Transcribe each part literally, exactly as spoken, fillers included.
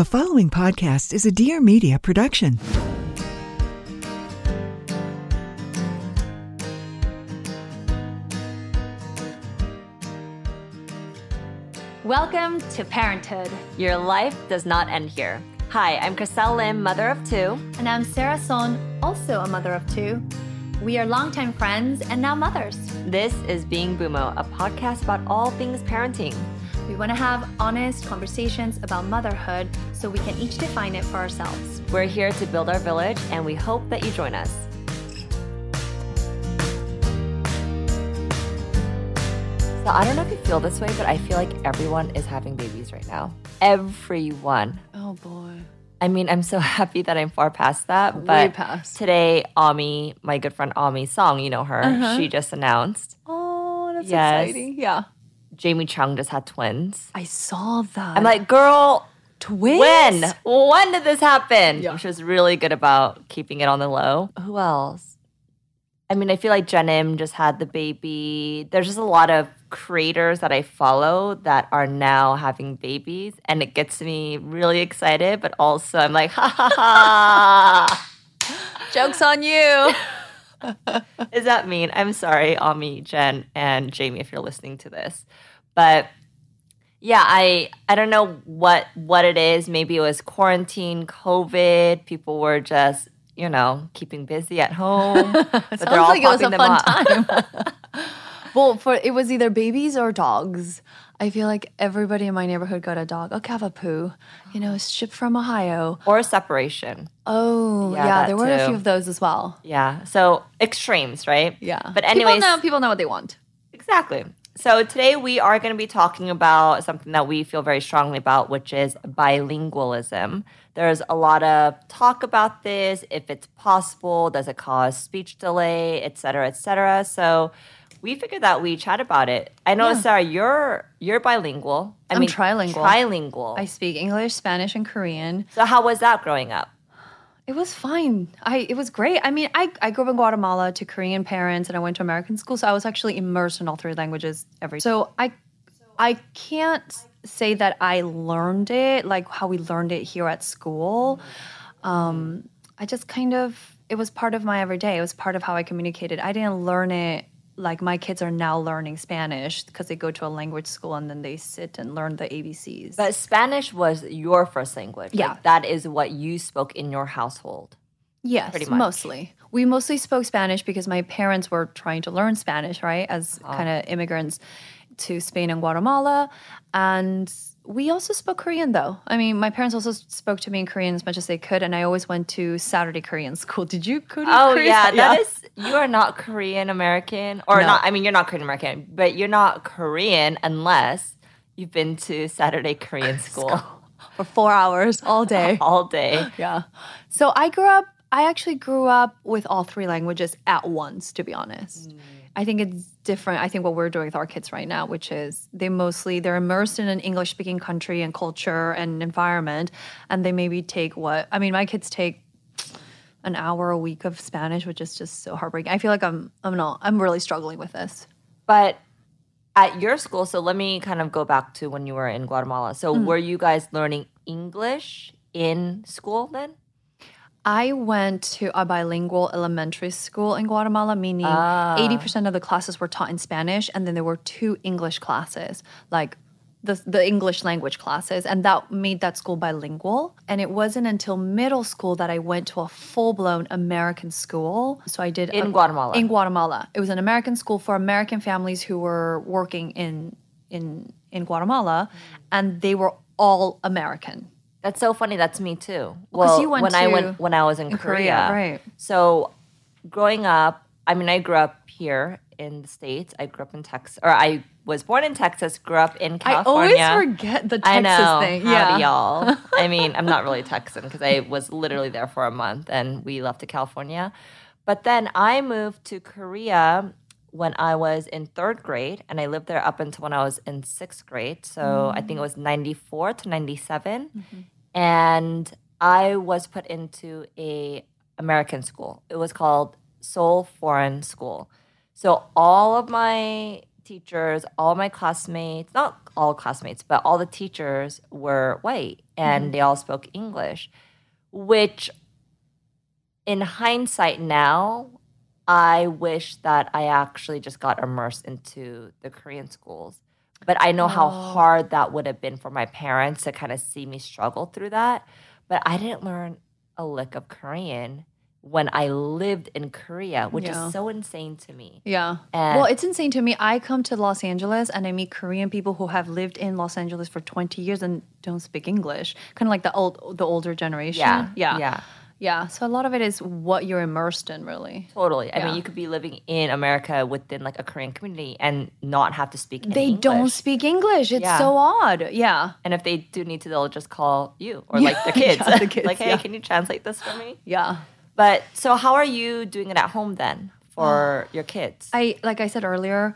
The following podcast is a Dear Media production. Welcome to Parenthood. Your life does not end here. Hi, I'm Chriselle Lim, mother of two. And I'm Sarah Son, also a mother of two. We are longtime friends and now mothers. This is Being Bumo, a podcast about all things parenting. We want to have honest conversations about motherhood so we can each define it for ourselves. We're here to build our village, and we hope that you join us. So I don't know if you feel this way, but I feel like everyone is having babies right now. Everyone. Oh, boy. I mean, I'm so happy that I'm far past that. But way past. Today, Ami, my good friend Ami Song, you know her, uh-huh. she just announced. Oh, that's yes. exciting. Yeah. Jamie Chung just had twins. I saw that. I'm like, girl, twins? When? When did this happen? Yeah. She was really good about keeping it on the low. Who else? I mean, I feel like Jen Im just had the baby. There's just a lot of creators that I follow that are now having babies, and it gets me really excited, but also I'm like, ha, ha, ha. Joke's on you. Is that mean? I'm sorry, Ami, Jen, and Jamie, if you're listening to this. But yeah, I I don't know what what it is. Maybe it was quarantine, COVID. People were just, you know, keeping busy at home. But sounds they're all like it was a fun up. time. Well, for it was either babies or dogs. I feel like everybody in my neighborhood got a dog. Okay, have a poo. You know, shipped from Ohio. Or a separation. Oh, yeah. yeah there were too. a few of those as well. Yeah. So extremes, right? Yeah. But anyways. People know, people know what they want. Exactly. So today we are going to be talking about something that we feel very strongly about, which is bilingualism. There's a lot of talk about this. If it's possible, does it cause speech delay, et cetera, et cetera. So we figured that we chat about it. I know, yeah. Sarah, you're you're bilingual. I I'm mean, trilingual. Trilingual. I speak English, Spanish, and Korean. So how was that growing up? It was fine. I It was great. I mean, I, I grew up in Guatemala to Korean parents, and I went to American school, so I was actually immersed in all three languages every day. So I, I can't say that I learned it, like how we learned it here at school. Um, I just kind of, it was part of my everyday. It was part of how I communicated. I didn't learn it. Like, my kids are now learning Spanish because they go to a language school and then they sit and learn the A B Cs. But Spanish was your first language. Yeah. Like, that is what you spoke in your household. Yes, pretty much. Mostly. We mostly spoke Spanish because my parents were trying to learn Spanish, right, as uh-huh. kind of immigrants to Spain and Guatemala. And we also spoke Korean, though. I mean, my parents also spoke to me in Korean as much as they could, and I always went to Saturday Korean school. Did you go to oh, Korean? Oh, yeah. That yeah. is, you are not Korean-American. Or no. not, I mean, you're not Korean-American, but you're not Korean unless you've been to Saturday Korean school. school. For four hours, all day. all day. Yeah. So I grew up, I actually grew up with all three languages at once, to be honest. Mm. I think it's different. I think what we're doing with our kids right now, which is they mostly, they're immersed in an English-speaking country and culture and environment, and they maybe take what, I mean, my kids take an hour a week of Spanish, which is just so heartbreaking. I feel like I'm I'm not, I'm really struggling with this. But at your school, so let me kind of go back to when you were in Guatemala. So mm. were you guys learning English in school then? I went to a bilingual elementary school in Guatemala, meaning ah. eighty percent of the classes were taught in Spanish, and then there were two English classes, like the, the English language classes, and that made that school bilingual. And it wasn't until middle school that I went to a full-blown American school. So I did— In a, Guatemala? In Guatemala. It was an American school for American families who were working in in, in Guatemala, mm-hmm. and they were all American. That's so funny. That's me too. Well, you went when to I went when I was in, in Korea, Korea, right? So, growing up, I mean, I grew up here in the States. I grew up in Texas, or I was born in Texas. Grew up in California. I always forget the Texas I know, thing. Yeah, howdy, y'all. I mean, I'm not really Texan because I was literally there for a month, and we left to California. But then I moved to Korea when I was in third grade, and I lived there up until when I was in sixth grade. So mm. I think it was ninety-four to ninety-seven. Mm-hmm. And I was put into a American school. It was called Seoul Foreign School. So all of my teachers, all my classmates, not all classmates, but all the teachers were white and mm-hmm. they all spoke English, which in hindsight now, I wish that I actually just got immersed into the Korean schools. But I know oh. how hard that would have been for my parents to kind of see me struggle through that. But I didn't learn a lick of Korean when I lived in Korea, which yeah. is so insane to me. Yeah. And well, it's insane to me. I come to Los Angeles and I meet Korean people who have lived in Los Angeles for twenty years and don't speak English. Kind of like the old, the older generation. Yeah. Yeah. Yeah. Yeah, so a lot of it is what you're immersed in, really. Totally. I yeah. mean, you could be living in America within, like, a Korean community and not have to speak any they English. They don't speak English. It's yeah. so odd. Yeah. And if they do need to, they'll just call you or, yeah. like, the kids. Yeah, the kids like, hey, yeah. can you translate this for me? Yeah. But so how are you doing it at home then for uh, your kids? I Like I said earlier,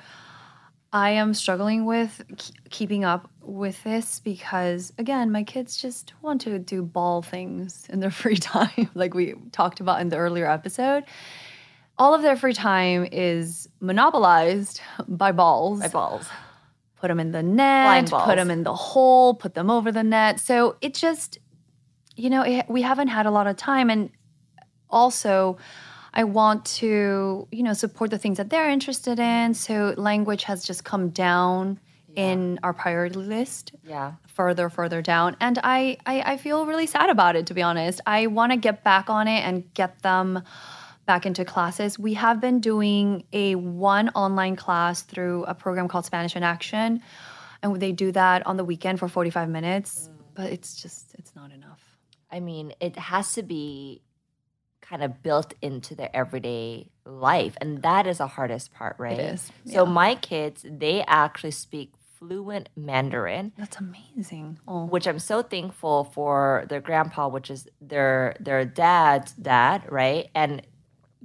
I am struggling with k- keeping up with this because, again, my kids just want to do ball things in their free time, like we talked about in the earlier episode. All of their free time is monopolized by balls. By balls. Put them in the net, put them in the hole, put them over the net. So it just, you know, it, we haven't had a lot of time. And also, I want to, you know, support the things that they're interested in. So language has just come down yeah. in our priority list. Yeah. Further, further down. And I, I, I feel really sad about it, to be honest. I want to get back on it and get them back into classes. We have been doing a one online class through a program called Spanish in Action. And they do that on the weekend for forty-five minutes. Mm. But it's just, it's not enough. I mean, it has to be kind of built into their everyday life. And that is the hardest part, right? It is. Yeah. So my kids, they actually speak fluent Mandarin. That's amazing. Oh. Which I'm so thankful for their grandpa, which is their their dad's dad, right? And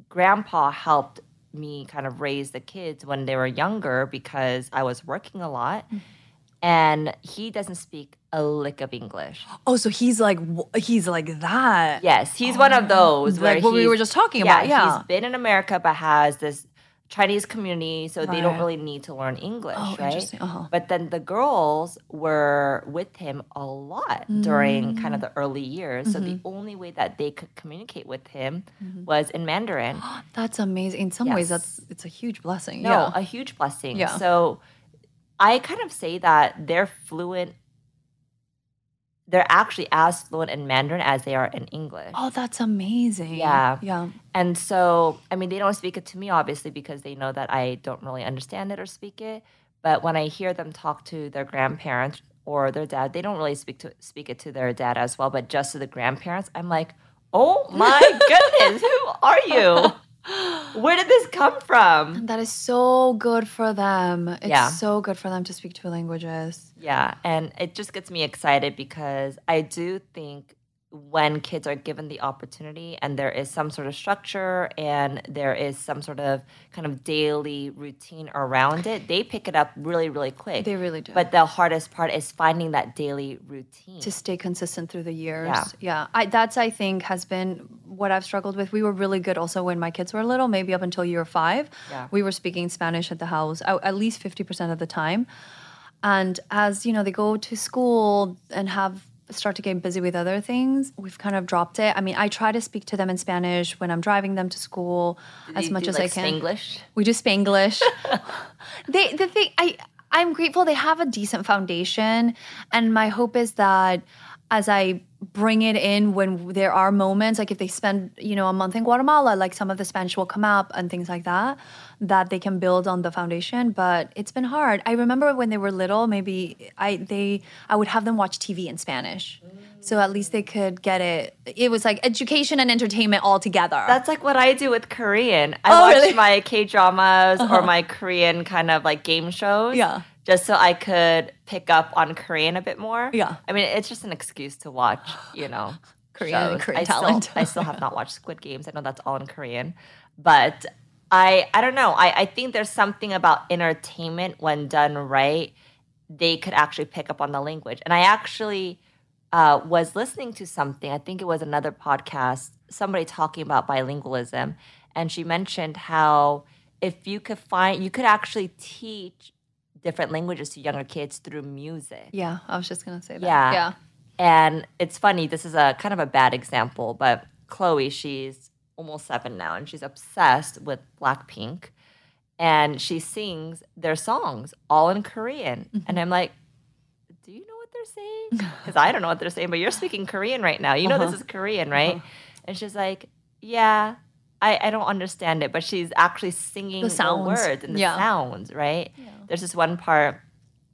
grandpa helped me kind of raise the kids when they were younger because I was working a lot. Mm-hmm. And he doesn't speak a lick of English. Oh, so he's like he's like that. Yes, he's oh, one of those. Like where what we were just talking yeah, about. Yeah, he's been in America but has this Chinese community, so right. they don't really need to learn English, oh, right? Uh-huh. But then the girls were with him a lot mm-hmm. during kind of the early years. Mm-hmm. So the only way that they could communicate with him mm-hmm. was in Mandarin. That's amazing. In some yes. ways, that's it's a huge blessing. No, yeah. a huge blessing. Yeah. So I kind of say that they're fluent. They're actually as fluent in Mandarin as they are in English. Oh, that's amazing. Yeah. Yeah. And so, I mean, they don't speak it to me, obviously, because they know that I don't really understand it or speak it. But when I hear them talk to their grandparents or their dad, they don't really speak to speak it to their dad as well, but just to the grandparents, I'm like, oh my goodness, who are you? Where did this come from? That is so good for them. It's yeah. so good for them to speak two languages. Yeah, and it just gets me excited because I do think when kids are given the opportunity and there is some sort of structure and there is some sort of kind of daily routine around it, they pick it up really, really quick. They really do. But the hardest part is finding that daily routine. To stay consistent through the years. Yeah. yeah. I, that's, I think, has been what I've struggled with. We were really good also when my kids were little, maybe up until year five. Yeah. We were speaking Spanish at the house at least fifty percent of the time. And as, you know, they go to school and have start to get busy with other things, we've kind of dropped it. I mean, I try to speak to them in Spanish when I'm driving them to school do as much do, as like, I can. Spanglish? We do Spanglish. they, the thing, I, I'm grateful they have a decent foundation, and my hope is that as I bring it in when there are moments, like if they spend, you know, a month in Guatemala, like some of the Spanish will come up and things like that, that they can build on the foundation. But it's been hard. I remember when they were little, maybe I they I would have them watch T V in Spanish. Mm. So at least they could get it. It was like education and entertainment all together. That's like what I do with Korean. I oh, watch really? my K-dramas uh-huh. or my Korean kind of like game shows. Yeah. Just so I could pick up on Korean a bit more. Yeah. I mean, it's just an excuse to watch, you know, Korean shows. Korean I talent. Still, I still have not watched Squid Games. I know that's all in Korean. But I I don't know. I, I think there's something about entertainment when done right. They could actually pick up on the language. And I actually uh, was listening to something. I think it was another podcast, somebody talking about bilingualism. And she mentioned how if you could find, you could actually teach different languages to younger kids through music. Yeah, I was just going to say that. Yeah. yeah. And it's funny, this is a kind of a bad example, but Chloe, she's almost seven now, and she's obsessed with Blackpink. And she sings their songs all in Korean. Mm-hmm. And I'm like, do you know what they're saying? Because I don't know what they're saying, but you're speaking Korean right now. You know uh-huh. this is Korean, right? Uh-huh. And she's like, yeah, I, I don't understand it. But she's actually singing the, the words and the yeah. sounds, right? Yeah. There's this one part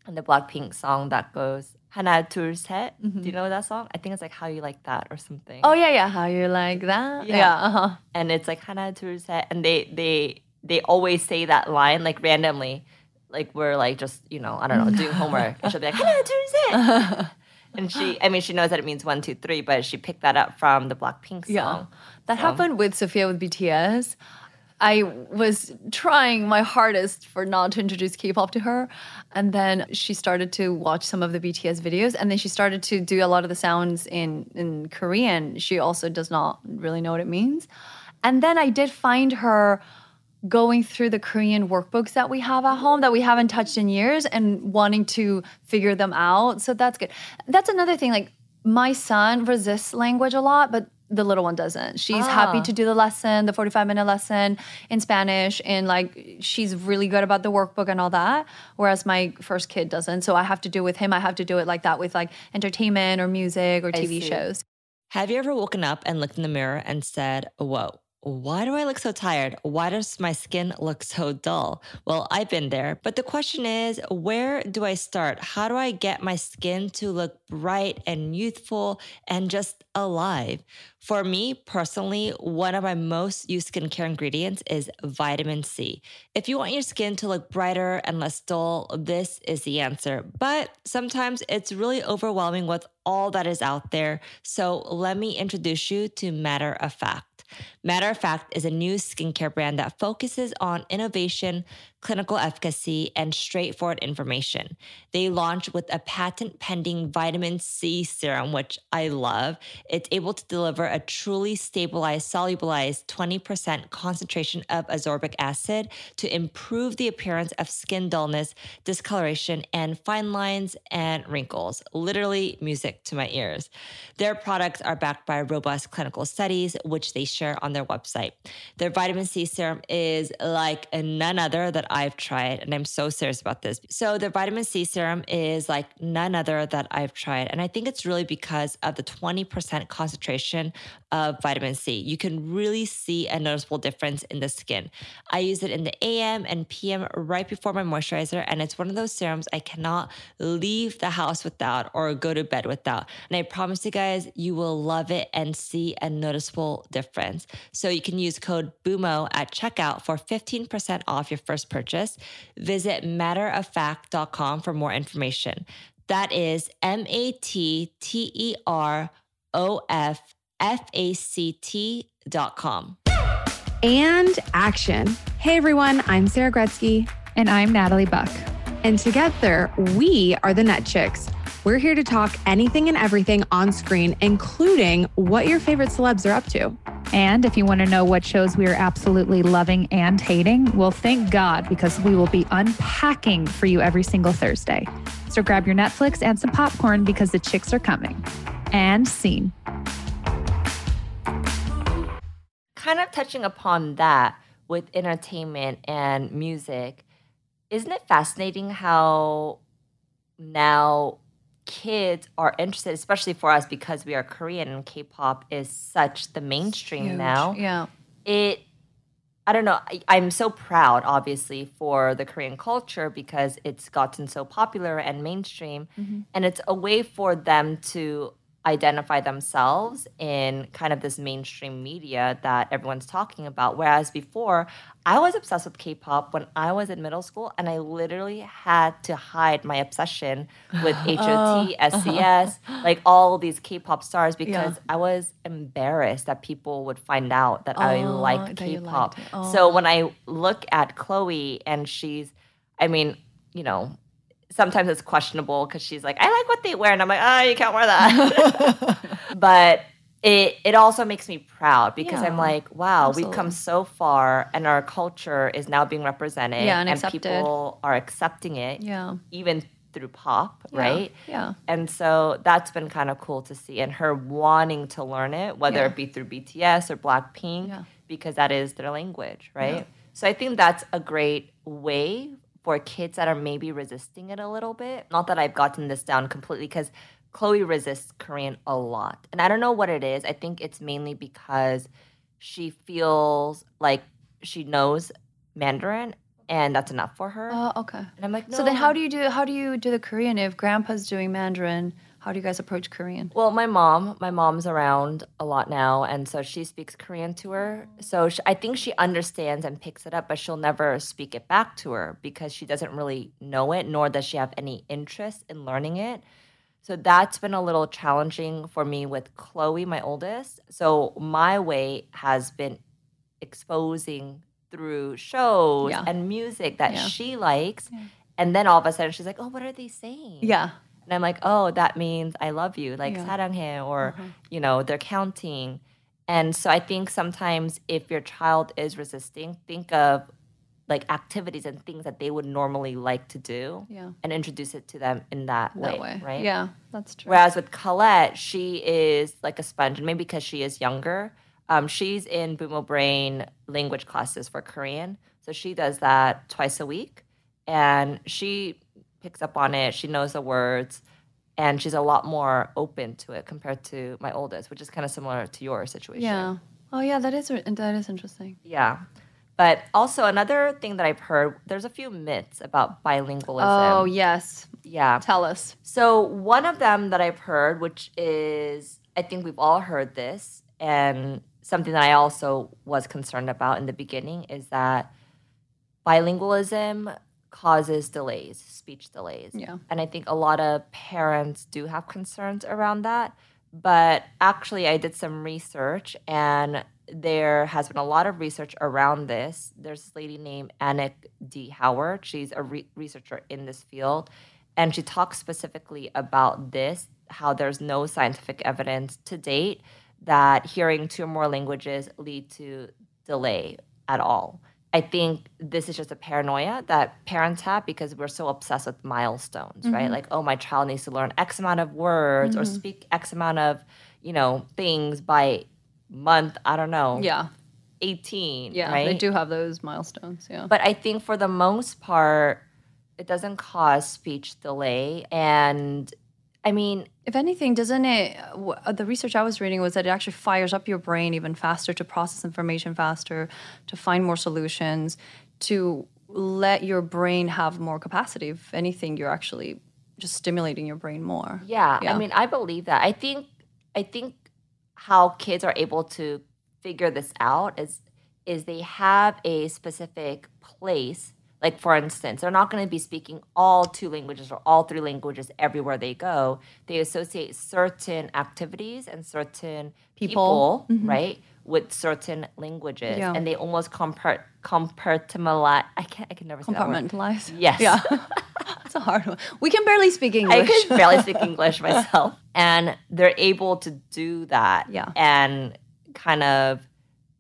in the Blackpink song that goes, 하나, 둘, 셋. Mm-hmm. Do you know that song? I think it's like How You Like That or something. Oh, yeah, yeah. How You Like That. Yeah. yeah uh-huh. And it's like, 하나, 둘, 셋. And they... they They always say that line, like, randomly. Like, we're, like, just, you know, I don't know, doing homework. And she'll be like, hello, two, six. And she, I mean, she knows that it means one, two, three, but she picked that up from the Blackpink song. Yeah. That so. happened with Sophia with B T S. I was trying my hardest for not to introduce K-pop to her. And then she started to watch some of the B T S videos. And then she started to do a lot of the sounds in, in Korean. She also does not really know what it means. And then I did find her... going through the Korean workbooks that we have at home that we haven't touched in years and wanting to figure them out. So that's good. That's another thing. Like, my son resists language a lot, but the little one doesn't. She's ah. happy to do the lesson, the forty-five minute lesson in Spanish. And, like, she's really good about the workbook and all that, whereas my first kid doesn't. So I have to do with him. I have to do it like that with, like, entertainment or music or T V shows. Have you ever woken up and looked in the mirror and said, whoa, why do I look so tired? Why does my skin look so dull? Well, I've been there. But the question is, where do I start? How do I get my skin to look bright and youthful and just alive? For me personally, one of my most used skincare ingredients is vitamin C. If you want your skin to look brighter and less dull, this is the answer. But sometimes it's really overwhelming with all that is out there. So let me introduce you to Matter of Fact. Matter of Fact is a new skincare brand that focuses on innovation, clinical efficacy, and straightforward information. They launched with a patent-pending vitamin C serum, which I love. It's able to deliver a truly stabilized, solubilized twenty percent concentration of ascorbic acid to improve the appearance of skin dullness, discoloration, and fine lines and wrinkles. Literally music to my ears. Their products are backed by robust clinical studies, which they share on their website. Their vitamin C serum is like none other that I've tried, and I'm so serious about this. So their vitamin C serum is like none other that I've tried, and I think it's really because of the twenty percent concentration of vitamin C. You can really see a noticeable difference in the skin. I use it in the A M and P M right before my moisturizer, and it's one of those serums I cannot leave the house without or go to bed without. And I promise you guys, you will love it and see a noticeable difference. So you can use code BUMO at checkout for fifteen percent off your first purchase. Visit matter of fact dot com for more information. That is M A T T E R O F F A C T dot com. And action. Hey everyone, I'm Sarah Gretzky. And I'm Natalie Buck. And together, we are the Net Chicks. We're here to talk anything and everything on screen, including what your favorite celebs are up to. And if you want to know what shows we are absolutely loving and hating, well, thank God, because we will be unpacking for you every single Thursday. So grab your Netflix and some popcorn because the chicks are coming. And scene. Kind of touching upon that with entertainment and music, isn't it fascinating how now kids are interested, especially for us because we are Korean and K-pop is such the mainstream Huge. now. Yeah, it. I don't know. I, I'm so proud, obviously, for the Korean culture because it's gotten so popular and mainstream, mm-hmm. and it's a way for them to identify themselves in kind of this mainstream media that everyone's talking about. Whereas before, I was obsessed with K-pop when I was in middle school, and I literally had to hide my obsession with H O T, uh, S C S, uh-huh. like all these K-pop stars because yeah. I was embarrassed that people would find out that oh, I liked that K-pop. Liked oh. So when I look at Chloe and she's, I mean, you know, sometimes it's questionable because she's like, I like what they wear. And I'm like, oh, you can't wear that. But it it also makes me proud because yeah, I'm like, wow, absolutely. We've come so far and our culture is now being represented yeah, and, and people are accepting it yeah. even through pop, yeah. right? Yeah. And so that's been kind of cool to see. And her wanting to learn it, whether yeah. it be through B T S or Blackpink, yeah. because that is their language, right? Yeah. So I think that's a great way for kids that are maybe resisting it a little bit. Not that I've gotten this down completely because Chloe resists Korean a lot. And I don't know what it is. I think it's mainly because she feels like she knows Mandarin and that's enough for her. Oh, uh, okay. And I'm like, no. So then how do you do how do you do the Korean if grandpa's doing Mandarin? How do you guys approach Korean? Well, my mom, my mom's around a lot now, and so she speaks Korean to her. So she, I think she understands and picks it up, but she'll never speak it back to her because she doesn't really know it, nor does she have any interest in learning it. So that's been a little challenging for me with Chloe, my oldest. So my way has been exposing through shows yeah. and music that yeah. she likes, yeah. and then all of a sudden she's like, oh, what are they saying? Yeah. And I'm like, oh, that means I love you, like yeah. 사랑해, or, mm-hmm. you know, they're counting. And so I think sometimes if your child is resisting, think of, like, activities and things that they would normally like to do yeah. and introduce it to them in that, that way, way, right? Yeah, that's true. Whereas with Colette, she is like a sponge, and maybe because she is younger. Um, she's in Bumo Brain language classes for Korean. So she does that twice a week, and she picks up on it. She knows the words, and she's a lot more open to it compared to my oldest, which is kind of similar to your situation. Yeah. Oh, yeah, that is that is interesting. Yeah. But also another thing that I've heard, there's a few myths about bilingualism. Oh, yes. Yeah. Tell us. So one of them that I've heard, which is, I think we've all heard this, and something that I also was concerned about in the beginning, is that bilingualism causes delays, speech delays. Yeah. And I think a lot of parents do have concerns around that. But actually, I did some research, and there has been a lot of research around this. There's this lady named Annick D. Howard. She's a re- researcher in this field, and she talks specifically about this, how there's no scientific evidence to date that hearing two or more languages lead to delay at all. I think this is just a paranoia that parents have because we're so obsessed with milestones, mm-hmm. right? Like, oh, my child needs to learn X amount of words mm-hmm. or speak X amount of, you know, things by month, I don't know, yeah, eighteen, yeah, right? They do have those milestones, yeah. But I think for the most part, it doesn't cause speech delay. And I mean, if anything, doesn't it, w- the research I was reading was that it actually fires up your brain even faster to process information faster, to find more solutions, to let your brain have more capacity. If anything, you're actually just stimulating your brain more. Yeah, yeah. I mean, I believe that. I think, I think how kids are able to figure this out is, is they have a specific place. Like, for instance, they're not going to be speaking all two languages or all three languages everywhere they go. They associate certain activities and certain people, people mm-hmm. right, with certain languages. Yeah. And they almost compart- compartmentalize. I can I can never say that word. Compartmentalize? Yes. Yeah. That's a hard one. We can barely speak English. I can barely speak English myself. And they're able to do that yeah. and kind of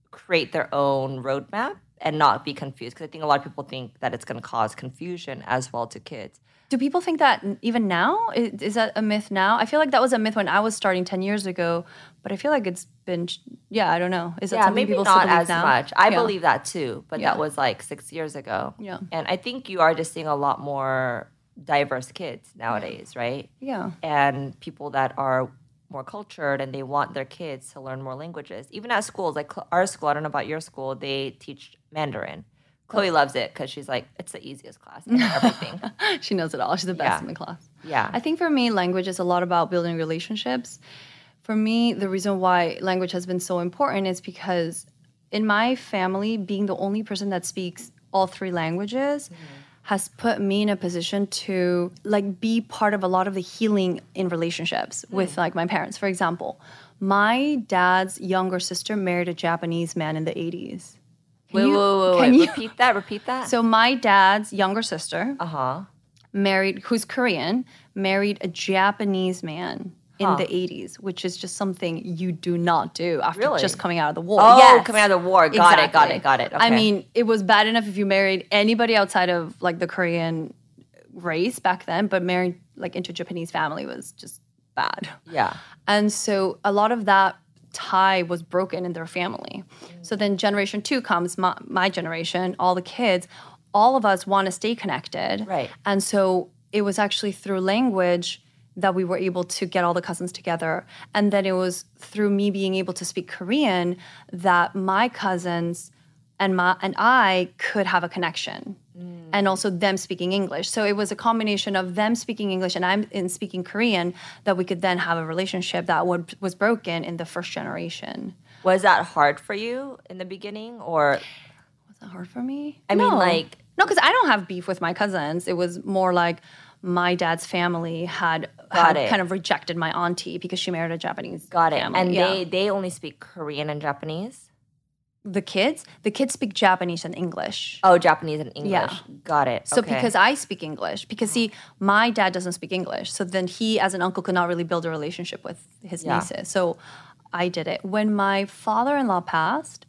create their own roadmap and not be confused, because I think a lot of people think that it's going to cause confusion as well to kids. Do people think that even now? Is, is that a myth now? I feel like that was a myth when I was starting ten years ago, but I feel like it's been, yeah, I don't know. Is that yeah, something people still believe now? Yeah, maybe not as much. I yeah. believe that too, but yeah. that was like six years ago. Yeah. And I think you are just seeing a lot more diverse kids nowadays, yeah. right? Yeah. And people that are more cultured, and they want their kids to learn more languages. Even at schools, like our school, I don't know about your school, they teach Mandarin. Chloe loves it because she's like, it's the easiest class and everything. She knows it all. She's the best yeah. in the class. Yeah. I think for me, language is a lot about building relationships. For me, the reason why language has been so important is because in my family, being the only person that speaks all three languages mm-hmm. has put me in a position to like be part of a lot of the healing in relationships mm. with like my parents. For example, my dad's younger sister married a Japanese man in the eighties. Can wait, you, wait, wait, can wait. You? Repeat that, repeat that. So my dad's younger sister, uh-huh. married, who's Korean, married a Japanese man. in huh. the eighties, which is just something you do not do after really? just coming out of the war. Oh, yes. coming out of the war. Got exactly. it, got it, got it. Okay. I mean, it was bad enough if you married anybody outside of like the Korean race back then, but marrying like into a Japanese family was just bad. Yeah. And so a lot of that tie was broken in their family. Mm. So then generation two comes, my, my generation, all the kids, all of us want to stay connected. Right. And so it was actually through language that we were able to get all the cousins together. And then it was through me being able to speak Korean that my cousins and my and I could have a connection. Mm. And also them speaking English. So it was a combination of them speaking English and I'm in speaking Korean that we could then have a relationship that would, was broken in the first generation. Was that hard for you in the beginning or? Was that hard for me? I no. mean like. No, because I don't have beef with my cousins. It was more like my dad's family had, had kind of rejected my auntie because she married a Japanese Got it. family. And yeah. they, they only speak Korean and Japanese? The kids? The kids speak Japanese and English. Oh, Japanese and English. Yeah. Got it. So okay. because I speak English. Because see, my dad doesn't speak English. So then he, as an uncle, could not really build a relationship with his yeah. nieces. So I did it. When my father-in-law passed,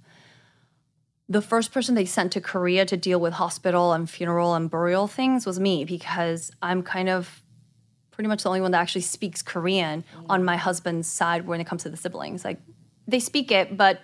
the first person they sent to Korea to deal with hospital and funeral and burial things was me because I'm kind of pretty much the only one that actually speaks Korean mm. on my husband's side when it comes to the siblings. Like, they speak it, but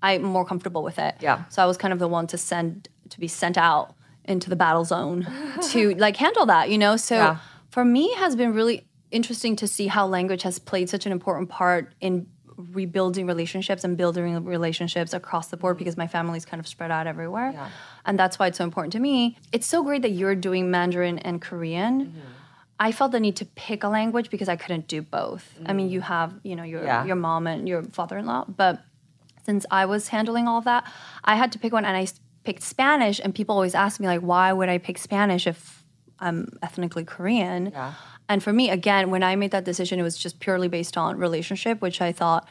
I'm more comfortable with it. Yeah. So I was kind of the one to send to be sent out into the battle zone to, like, handle that, you know? So yeah. for me, it has been really interesting to see how language has played such an important part in rebuilding relationships and building relationships across the board because my family's kind of spread out everywhere. Yeah. And that's why it's so important to me. It's so great that you're doing Mandarin and Korean. Mm-hmm. I felt the need to pick a language because I couldn't do both. Mm-hmm. I mean, you have, you know, your yeah. your mom and your father-in-law, but since I was handling all of that, I had to pick one and I picked Spanish and people always ask me like, why would I pick Spanish if I'm ethnically Korean? Yeah. And for me, again, when I made that decision, it was just purely based on relationship, which I thought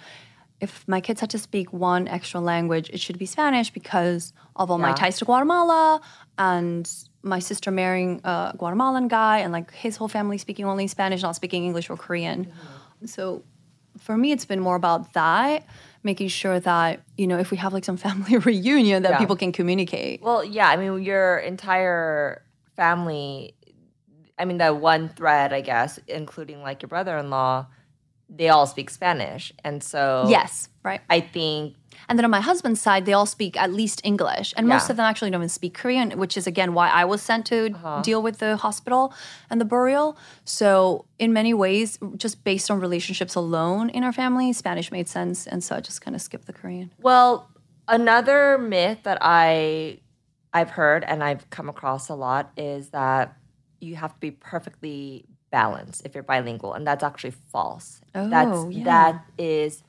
if my kids had to speak one extra language, it should be Spanish because of all yeah. my ties to Guatemala and my sister marrying a Guatemalan guy and like his whole family speaking only Spanish, not speaking English or Korean. Mm-hmm. So for me, it's been more about that, making sure that, you know, if we have like some family reunion that yeah. people can communicate. Well, yeah, I mean, your entire family, I mean, that one thread, I guess, including like your brother-in-law, they all speak Spanish. And so... Yes, right. I think... And then on my husband's side, they all speak at least English. And yeah. most of them actually don't even speak Korean, which is, again, why I was sent to uh-huh. deal with the hospital and the burial. So in many ways, just based on relationships alone in our family, Spanish made sense. And so I just kind of skipped the Korean. Well, another myth that I, I've heard and I've come across a lot is that you have to be perfectly balanced if you're bilingual, and that's actually false. Oh, that's, yeah. That is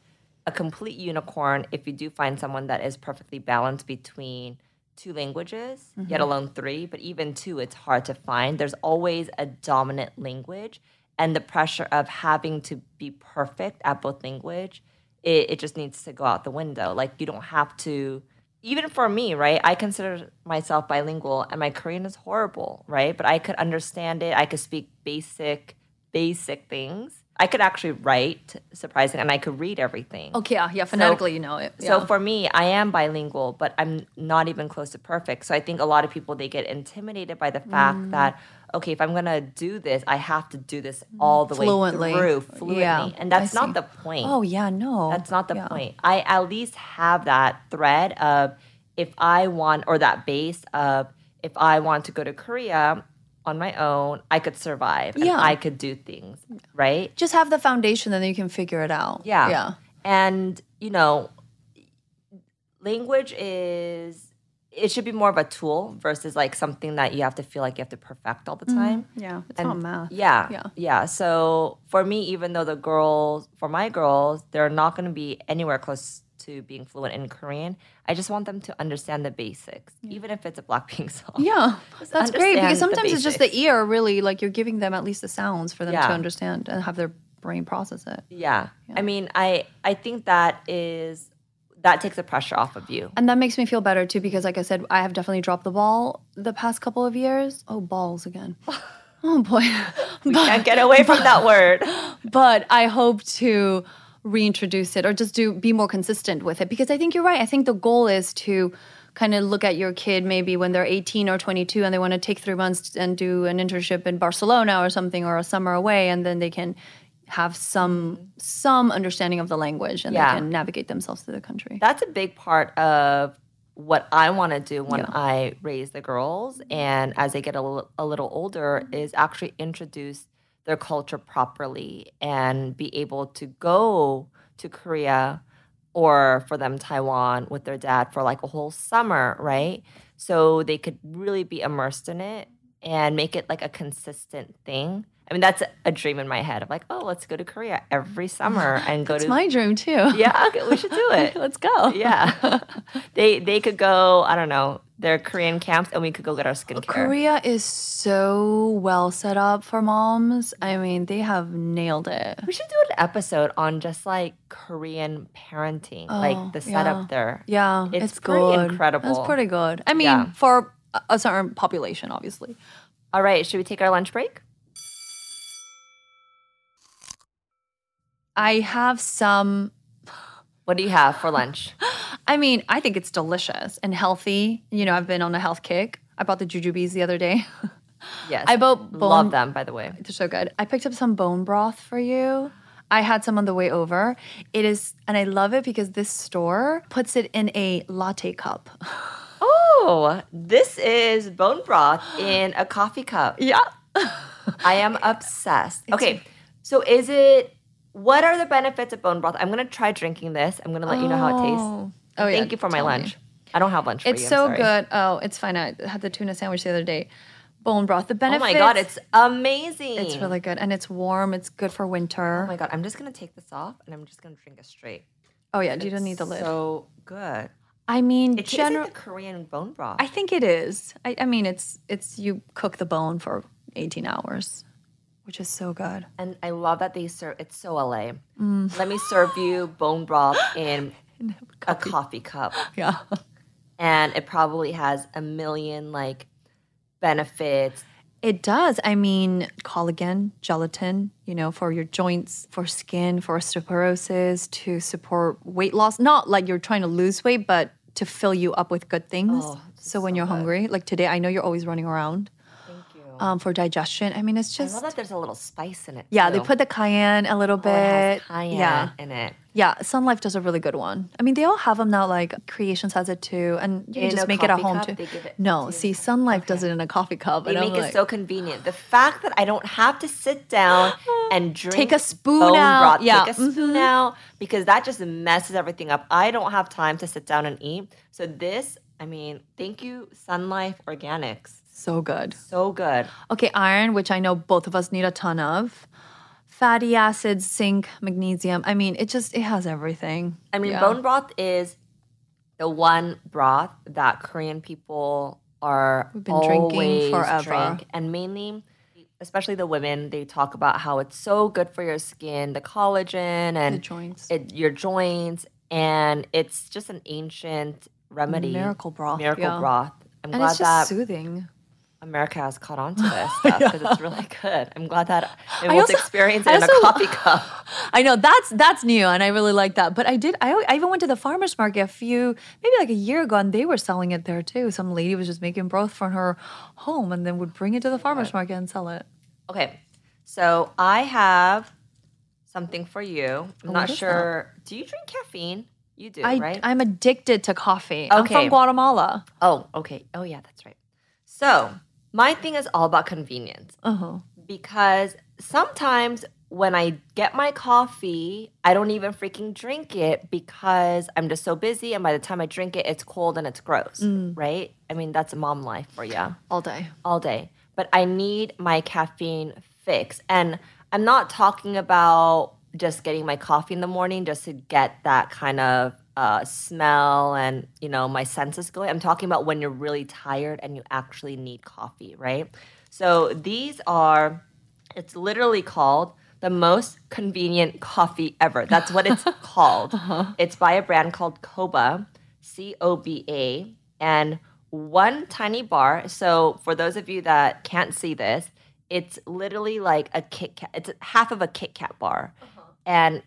a complete unicorn if you do find someone that is perfectly balanced between two languages, mm-hmm. yet alone three, but even two, it's hard to find. There's always a dominant language, and the pressure of having to be perfect at both language, it, it just needs to go out the window. Like, you don't have to... Even for me, right, I consider myself bilingual, and my Korean is horrible, right? But I could understand it. I could speak basic, basic things. I could actually write, surprising, and I could read everything. Okay, yeah, yeah phonetically so, you know it. Yeah. So for me, I am bilingual, but I'm not even close to perfect. So I think a lot of people, they get intimidated by the fact mm. that, okay, if I'm going to do this, I have to do this all the fluently. way through, fluently. Yeah, and that's not the point. Oh, yeah, no. That's not the yeah. point. I at least have that thread of if I want, or that base of if I want to go to Korea on my own, I could survive. Yeah. And I could do things, right? Just have the foundation and then you can figure it out. Yeah. Yeah. And, you know, language is, it should be more of a tool versus like something that you have to feel like you have to perfect all the time. Mm, yeah. It's and, not math. Yeah. Yeah. Yeah. So for me, even though the girls, for my girls, they're not going to be anywhere close to being fluent in Korean, I just want them to understand the basics, yeah. even if it's a Blackpink song. Yeah, that's great because sometimes it's just the ear, really. Like, you're giving them at least the sounds for them yeah. to understand and have their brain process it. Yeah. yeah. I mean, I I think that is, that takes the pressure off of you. And that makes me feel better too because, like I said, I have definitely dropped the ball the past couple of years. Oh, balls again. Oh boy. We but, can't get away from but, that word. But I hope to reintroduce it or just do be more consistent with it, because I think you're right. I think the goal is to kind of look at your kid maybe when they're eighteen or twenty-two and they want to take three months and do an internship in Barcelona or something, or a summer away, and then they can have some some understanding of the language and yeah. they can navigate themselves through the country. That's a big part of what I want to do when yeah. I raise the girls and as they get a, l- a little older is actually introduce their culture properly and be able to go to Korea or for them Taiwan with their dad for like a whole summer, right? So they could really be immersed in it and make it like a consistent thing. I mean, that's a dream in my head. I'm like, oh, let's go to Korea every summer and go that's to... That's my dream, too. Yeah, okay, we should do it. Let's go. Yeah. They they could go, I don't know, their Korean camps, and we could go get our skincare. Korea is so well set up for moms. I mean, they have nailed it. We should do an episode on just, like, Korean parenting, oh, like the setup yeah. there. Yeah, it's, it's pretty good. incredible. It's pretty good. I mean, yeah. for a certain population, obviously. All right, should we take our lunch break? I have some... What do you have for lunch? I mean, I think it's delicious and healthy. You know, I've been on a health kick. I bought the jujubes the other day. Yes. I bought bone... Love them, by the way. They're so good. I picked up some bone broth for you. I had some on the way over. It is... And I love it because this store puts it in a latte cup. Oh, this is bone broth in a coffee cup. Yeah. I am obsessed. It's okay, a- so is it... What are the benefits of bone broth? I'm going to try drinking this. I'm going to let oh. you know how it tastes. Oh, Thank yeah. you for my Tell lunch. Me. I don't have lunch for it's you. It's so good. Oh, it's fine. I had the tuna sandwich the other day. Bone broth. The benefits. Oh, my God. It's amazing. It's really good. And it's warm. It's good for winter. Oh, my God. I'm just going to take this off, and I'm just going to drink it straight. Oh, yeah. It's you don't need the lid. So good. I mean, it tastes gener- like the Korean bone broth. I think it is. I, I mean, it's it's you cook the bone for eighteen hours. Which is so good. And I love that they serve, it's so L A. Mm. Let me serve you bone broth in, in a, coffee. a coffee cup. Yeah. And it probably has a million like benefits. It does. I mean, collagen, gelatin, you know, for your joints, for skin, for osteoporosis, to support weight loss. Not like you're trying to lose weight, but to fill you up with good things. Oh, so when so you're good. hungry, like today, I know you're always running around. Um, for digestion. I mean, it's just... I love that there's a little spice in it, Yeah, too. They put the cayenne a little bit. Oh, it has cayenne yeah. in it. Yeah, Sun Life does a really good one. I mean, they all have them now, like Creations has it too, and you in can just make it at home cup, too. They give it no, too. see, Sun Life okay. does it in a coffee cup. They and make I'm it like, so convenient. The fact that I don't have to sit down and drink Take a spoon bone out. broth. Yeah. Take a mm-hmm. spoon out, because that just messes everything up. I don't have time to sit down and eat. So this, I mean, thank you, Sun Life Organics. So good. So good. Okay, iron, which I know both of us need a ton of. Fatty acids, zinc, magnesium. I mean, it just, it has everything. I mean, yeah. bone broth is the one broth that Korean people are We've been always drinking forever. Drink. And mainly, especially the women, they talk about how it's so good for your skin, the collagen and the joints. It, your joints. And it's just an ancient remedy. Miracle broth. Miracle yeah. broth. I'm and glad it's just that soothing. America has caught on to this stuff because yeah. it's really good. I'm glad that it was also, experienced in also, a coffee cup. I know, that's that's new, and I really like that. But I did, I, I even went to the farmer's market a few, maybe like a year ago, and they were selling it there too. Some lady was just making broth from her home and then would bring it to the farmer's okay. market and sell it. Okay, so I have something for you. I'm oh, not sure. That? Do you drink caffeine? You do, I, right? I'm addicted to coffee. Okay. I'm from Guatemala. Oh, okay. Oh, yeah, that's right. So... My thing is all about convenience uh-huh. because sometimes when I get my coffee, I don't even freaking drink it because I'm just so busy, and by the time I drink it, it's cold and it's gross, mm. right? I mean, that's mom life for you. All day. All day. But I need my caffeine fix, and I'm not talking about just getting my coffee in the morning just to get that kind of Uh, smell and, you know, my senses going. I'm talking about when you're really tired and you actually need coffee, right? So these are, it's literally called the most convenient coffee ever. That's what it's called. Uh-huh. It's by a brand called Coba, C O B A, and one tiny bar. So for those of you that can't see this, it's literally like a Kit Kat. It's half of a Kit Kat bar. Uh-huh. And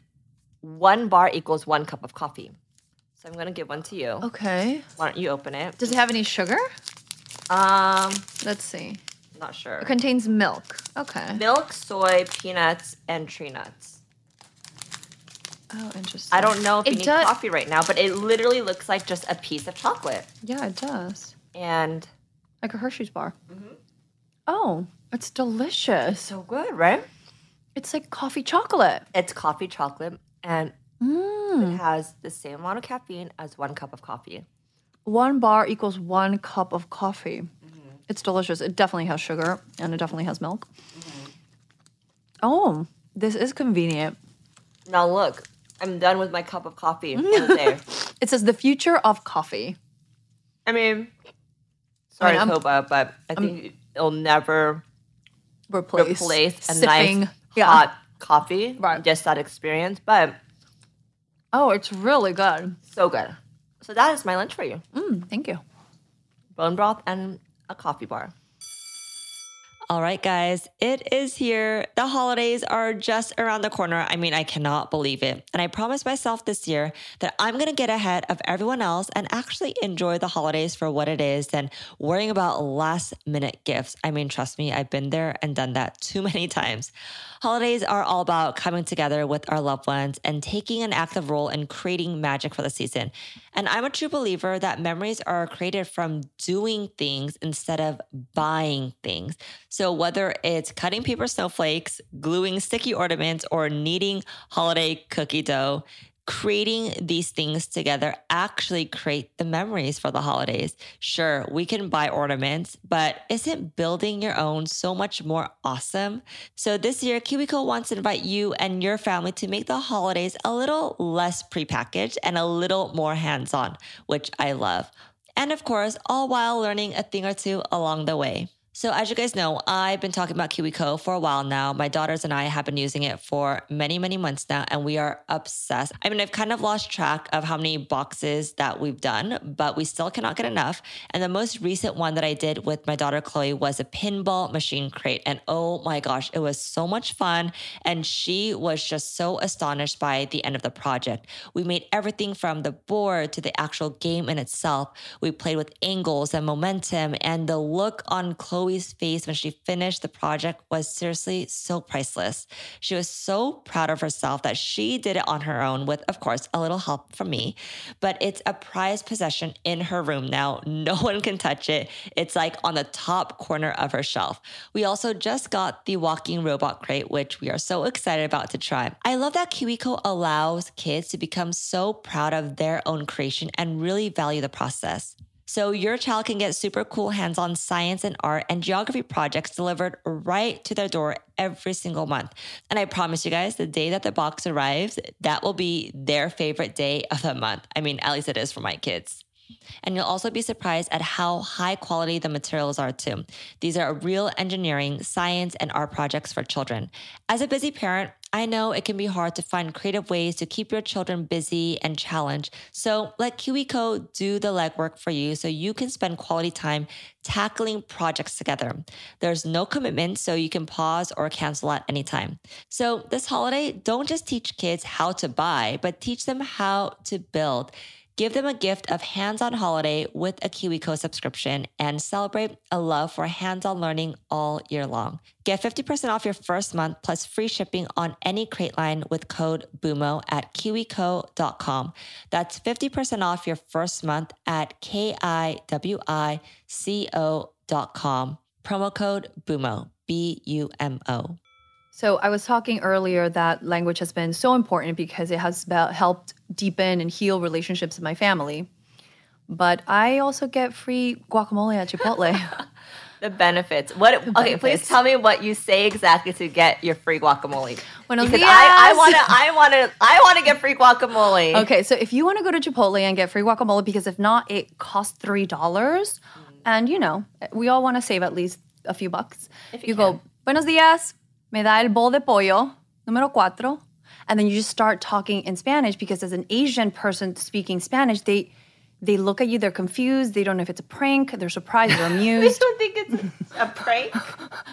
one bar equals one cup of coffee. So I'm going to give one to you. Okay. Why don't you open it? Does it have any sugar? Um, Let's see. Not sure. It contains milk. Okay. Milk, soy, peanuts, and tree nuts. Oh, interesting. I don't know if it you need does- coffee right now, but it literally looks like just a piece of chocolate. Yeah, it does. And like a Hershey's bar. Mm-hmm. Oh, it's delicious. So good, right? It's like coffee chocolate. It's coffee chocolate, and mm. it has the same amount of caffeine as one cup of coffee. One bar equals one cup of coffee. Mm-hmm. It's delicious. It definitely has sugar, and it definitely has milk. Mm-hmm. Oh, this is convenient. Now look, I'm done with my cup of coffee. It says the future of coffee. I mean, sorry, I mean, Coba, but I think I'm, it'll never replace, replace a sipping, nice yeah. hot coffee. Right. Just that experience. But oh, it's really good. So good. So that is my lunch for you. Mm, thank you. Bone broth and a coffee bar. All right, guys, it is here. The holidays are just around the corner. I mean, I cannot believe it. And I promised myself this year that I'm going to get ahead of everyone else and actually enjoy the holidays for what it is than worrying about last minute gifts. I mean, trust me, I've been there and done that too many times. Holidays are all about coming together with our loved ones and taking an active role in creating magic for the season. And I'm a true believer that memories are created from doing things instead of buying things. So whether it's cutting paper snowflakes, gluing sticky ornaments, or kneading holiday cookie dough, creating these things together actually create the memories for the holidays. Sure, we can buy ornaments, but isn't building your own so much more awesome? So this year, KiwiCo wants to invite you and your family to make the holidays a little less prepackaged and a little more hands-on, which I love. And of course, all while learning a thing or two along the way. So as you guys know, I've been talking about KiwiCo for a while now. My daughters and I have been using it for many, many months now, and we are obsessed. I mean, I've kind of lost track of how many boxes that we've done, but we still cannot get enough. And the most recent one that I did with my daughter, Chloe, was a pinball machine crate. And oh my gosh, it was so much fun. And she was just so astonished by the end of the project. We made everything from the board to the actual game in itself. We played with angles and momentum, and the look on Chloe Chloe's face when she finished the project was seriously so priceless. She was so proud of herself that she did it on her own with, of course, a little help from me. But it's a prized possession in her room now. No one can touch it. It's like on the top corner of her shelf. We also just got the walking robot crate, which we are so excited about to try. I love that KiwiCo allows kids to become so proud of their own creation and really value the process. So your child can get super cool hands-on science and art and geography projects delivered right to their door every single month. And I promise you guys, the day that the box arrives, that will be their favorite day of the month. I mean, at least it is for my kids. And you'll also be surprised at how high quality the materials are too. These are real engineering, science, and art projects for children. As a busy parent, I know it can be hard to find creative ways to keep your children busy and challenged. So let KiwiCo do the legwork for you so you can spend quality time tackling projects together. There's no commitment, so you can pause or cancel at any time. So this holiday, don't just teach kids how to buy, but teach them how to build. Give them a gift of hands-on holiday with a KiwiCo subscription and celebrate a love for hands-on learning all year long. Get fifty percent off your first month plus free shipping on any crate line with code BUMO at kiwi co dot com. That's fifty percent off your first month at K I W I C O dot com. Promo code BUMO, B U M O. So I was talking earlier that language has been so important because it has helped deepen and heal relationships in my family. But I also get free guacamole at Chipotle. The benefits. What? The okay, benefits. Please tell me what you say exactly to get your free guacamole. Buenos because dias. I, I want to. I want to. I want to get free guacamole. Okay, so if you want to go to Chipotle and get free guacamole, because if not, it costs three dollars, mm. and you know we all want to save at least a few bucks. If you you go, buenos dias. Me da el bol de pollo, número cuatro. And then you just start talking in Spanish because as an Asian person speaking Spanish, they They look at you, they're confused, they don't know if it's a prank, they're surprised, they're amused. They don't think it's a prank?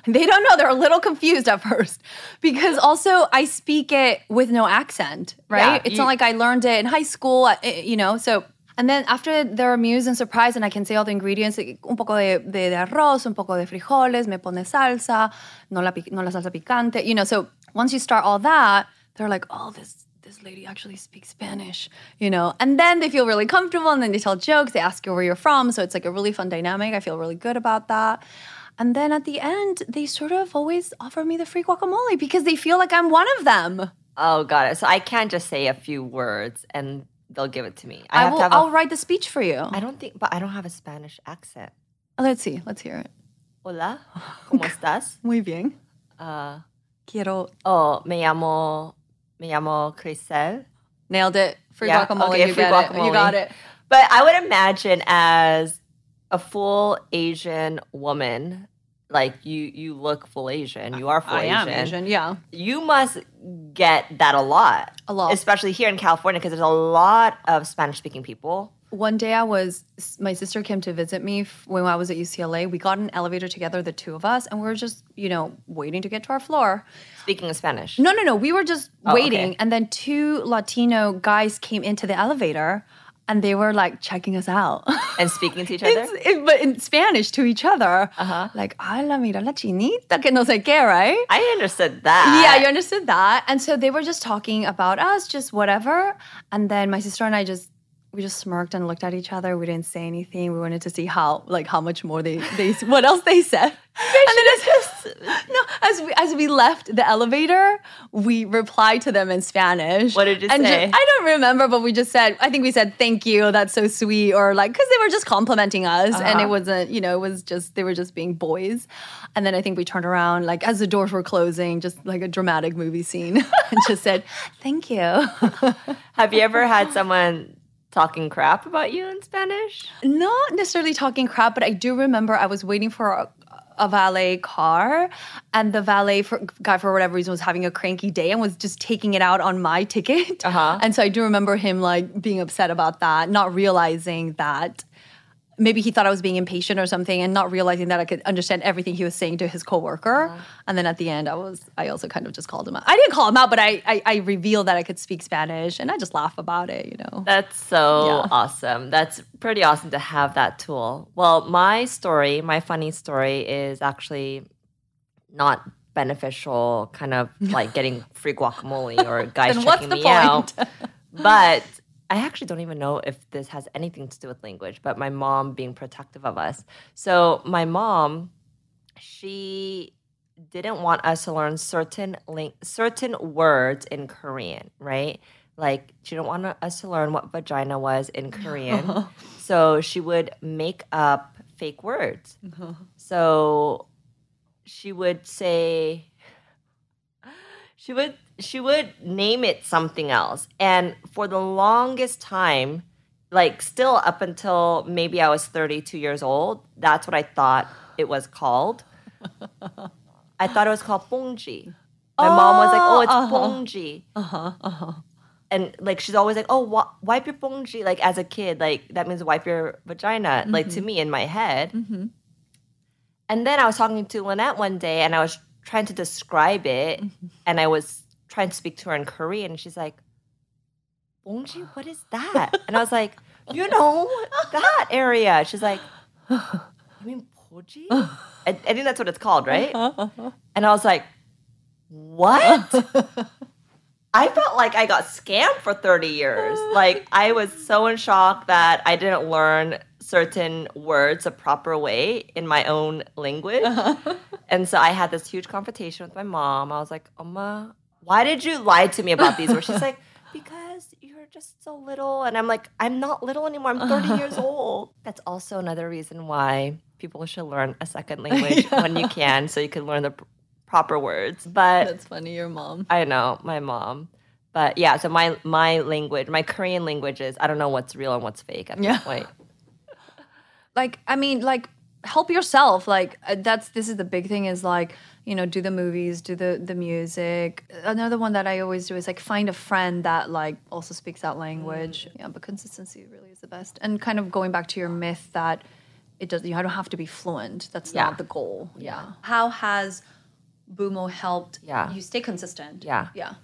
They don't know, they're a little confused at first. Because also, I speak it with no accent, right? Yeah, it's you, not like I learned it in high school, you know, so... And then after they're amused and surprised, and I can say all the ingredients, un poco de, de, de arroz, un poco de frijoles, me pone salsa, no la, no la salsa picante, you know, so once you start all that, they're like, oh, this... this lady actually speaks Spanish, you know? And then they feel really comfortable, and then they tell jokes, they ask you where you're from, so it's like a really fun dynamic. I feel really good about that. And then at the end, they sort of always offer me the free guacamole because they feel like I'm one of them. Oh, got it. So I can't just say a few words and they'll give it to me. I, I have will, to have I'll a, write the speech for you. I don't think, but I don't have a Spanish accent. Oh, let's see. Let's hear it. Hola, ¿cómo estás? Muy bien. Uh, Quiero... Oh, me llamo... Me llamo Chriselle. Nailed it. Free yeah. guacamole. Okay, you free guacamole. It. You got it. But I would imagine as a full Asian woman, like you you look full Asian. You are full I Asian. I am Asian, yeah. You must get that a lot. A lot. Especially here in California because there's a lot of Spanish-speaking people. One day I was, my sister came to visit me when I was at U C L A. We got in an elevator together, the two of us, and we were just, you know, waiting to get to our floor. Speaking of Spanish. No, no, no. We were just oh, waiting. Okay. And then two Latino guys came into the elevator, and they were, like, checking us out. And speaking to each other? It, but in Spanish to each other. Uh-huh. Like, ala, mira la chinita, que no sé qué, right? I understood that. Yeah, you understood that. And so they were just talking about us, just whatever. And then my sister and I just... We just smirked and looked at each other. We didn't say anything. We wanted to see how, like, how much more they, they what else they said. And then as, no, as we as we left the elevator, we replied to them in Spanish. What did you and say? Just, I don't remember, but we just said. I think we said thank you. That's so sweet, or like because they were just complimenting us, uh-huh. and it wasn't. You know, it was just they were just being boys. And then I think we turned around, like as the doors were closing, just like a dramatic movie scene, and just said thank you. Have you ever had someone talking crap about you in Spanish? Not necessarily talking crap, but I do remember I was waiting for a, a valet car, and the valet for, guy, for whatever reason, was having a cranky day and was just taking it out on my ticket. Uh-huh. And so I do remember him like being upset about that, not realizing that maybe he thought I was being impatient or something, and not realizing that I could understand everything he was saying to his coworker. Uh-huh. And then at the end, I was I also kind of just called him out. I didn't call him out, but I I, I revealed that I could speak Spanish, and I just laugh about it, you know. That's so yeah. awesome. That's pretty awesome to have that tool. Well, my story, my funny story, is actually not beneficial, kind of like getting free guacamole or guys then checking me out. But I actually don't even know if this has anything to do with language, but my mom being protective of us. So my mom, she didn't want us to learn certain lang- certain words in Korean, right? Like she didn't want us to learn what vagina was in Korean. Uh-huh. So she would make up fake words. Uh-huh. So she would say, she would... she would name it something else. And for the longest time, like still up until maybe I was thirty-two years old, that's what I thought it was called. I thought it was called bongji. My oh, mom was like, oh, it's uh-huh. bongji. Uh-huh, uh-huh. And like she's always like, oh, wa- wipe your bongji. Like as a kid, like that means wipe your vagina, mm-hmm. like to me in my head. Mm-hmm. And then I was talking to Lynette one day and I was trying to describe it mm-hmm. and I was trying to speak to her in Korean, and she's like, "Bongji, what is that?" And I was like, "You know that area." She's like, "You mean poji?" I, I think that's what it's called, right? Uh-huh, uh-huh. And I was like, "What?" I felt like I got scammed for thirty years. Like I was so in shock that I didn't learn certain words a proper way in my own language, uh-huh. and so I had this huge confrontation with my mom. I was like, "Oma, why did you lie to me about these?" Where she's like, because you're just so little. And I'm like, I'm not little anymore. I'm thirty years old. That's also another reason why people should learn a second language yeah. when you can, so you can learn the pr- proper words. But that's funny, your mom. I know, my mom. But yeah, so my, my language, my Korean language is, I don't know what's real and what's fake at yeah. this point. Like, I mean, like, help yourself. Like, that's, this is the big thing is like, you know, do the movies, do the, the music. Another one that I always do is like find a friend that like also speaks that language. Mm. Yeah, but consistency really is the best. And kind of going back to your myth that it does, you don't have to be fluent. That's yeah. not the goal. Yeah. yeah. How has Bumo helped yeah. you stay consistent? Yeah. Yeah.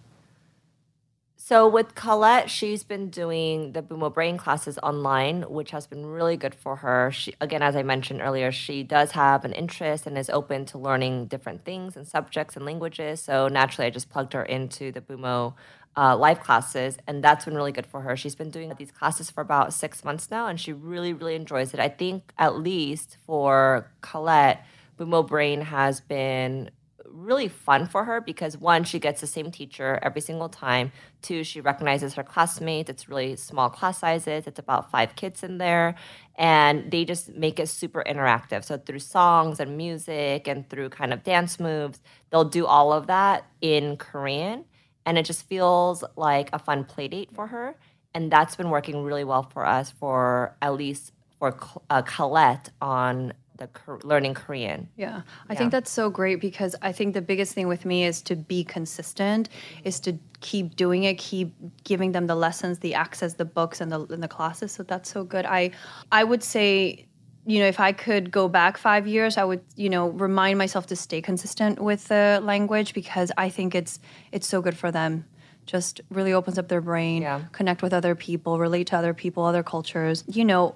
So with Colette, she's been doing the Bumo Brain classes online, which has been really good for her. She, again, as I mentioned earlier, she does have an interest and is open to learning different things and subjects and languages. So naturally, I just plugged her into the Bumo uh, live classes, and that's been really good for her. She's been doing these classes for about six months now, and she really, really enjoys it. I think at least for Colette, Bumo Brain has been really fun for her because, one, she gets the same teacher every single time. Two, she recognizes her classmates. It's really small class sizes. It's about five kids in there. And they just make it super interactive. So through songs and music and through kind of dance moves, they'll do all of that in Korean. And it just feels like a fun play date for her. And that's been working really well for us, for at least for uh, Colette on the learning Korean. Yeah. I yeah. think that's so great because I think the biggest thing with me is to be consistent, mm-hmm. is to keep doing it, keep giving them the lessons, the access, the books, and the and the classes. So that's so good. I I would say, you know, if I could go back five years, I would, you know, remind myself to stay consistent with the language because I think it's it's so good for them. Just really opens up their brain, yeah. connect with other people, relate to other people, other cultures. You know,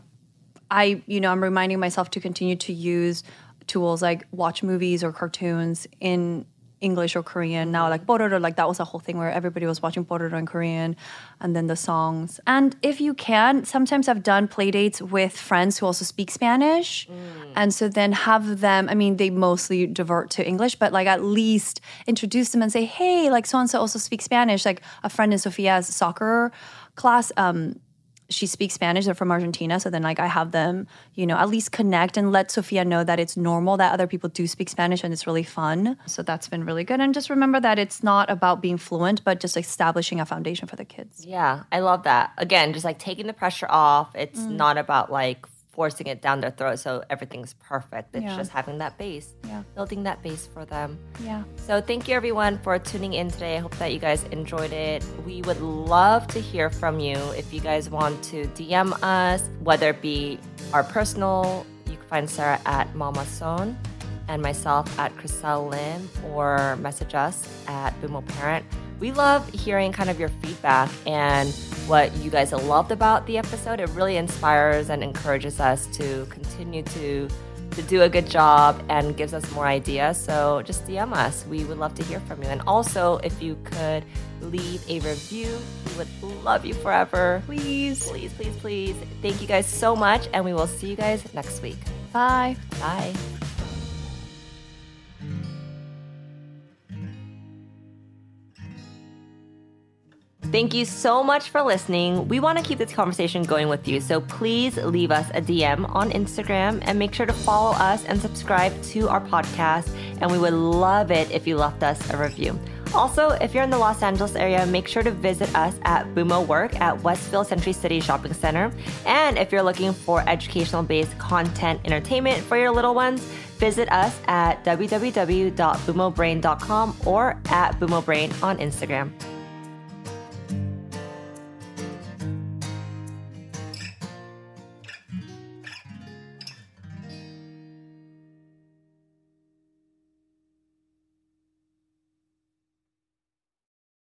I, you know, I'm reminding myself to continue to use tools like watch movies or cartoons in English or Korean. Now, like Pororo, like that was a whole thing where everybody was watching Pororo in Korean, and then the songs. And if you can, sometimes I've done play dates with friends who also speak Spanish. Mm. And so then have them, I mean, they mostly divert to English, but like at least introduce them and say, hey, like so-and-so also speaks Spanish. Like a friend in Sophia's soccer class, um, she speaks Spanish. They're from Argentina. So then, like, I have them, you know, at least connect and let Sophia know that it's normal that other people do speak Spanish and it's really fun. So that's been really good. And just remember that it's not about being fluent, but just establishing a foundation for the kids. Yeah, I love that. Again, just, like, taking the pressure off. It's mm. not about, like, forcing it down their throat so everything's perfect. It's yeah. just having that base, yeah. building that base for them. Yeah. So thank you, everyone, for tuning in today. I hope that you guys enjoyed it. We would love to hear from you. If you guys want to D M us, whether it be our personal, you can find Sarah at Mama Son and myself at Chriselle Lim, or message us at Bumo Parent. We love hearing kind of your feedback and what you guys loved about the episode. It really inspires and encourages us to continue to, to do a good job and gives us more ideas. So just D M us. We would love to hear from you. And also, if you could leave a review, we would love you forever. Please. Please, please, please. Thank you guys so much, and we will see you guys next week. Bye. Bye. Thank you so much for listening. We want to keep this conversation going with you, so please leave us a D M on Instagram and make sure to follow us and subscribe to our podcast. And we would love it if you left us a review. Also, if you're in the Los Angeles area, make sure to visit us at BumoWork at Westfield Century City Shopping Center. And if you're looking for educational-based content entertainment for your little ones, visit us at w w w dot bumo brain dot com or at Bumo Brain on Instagram.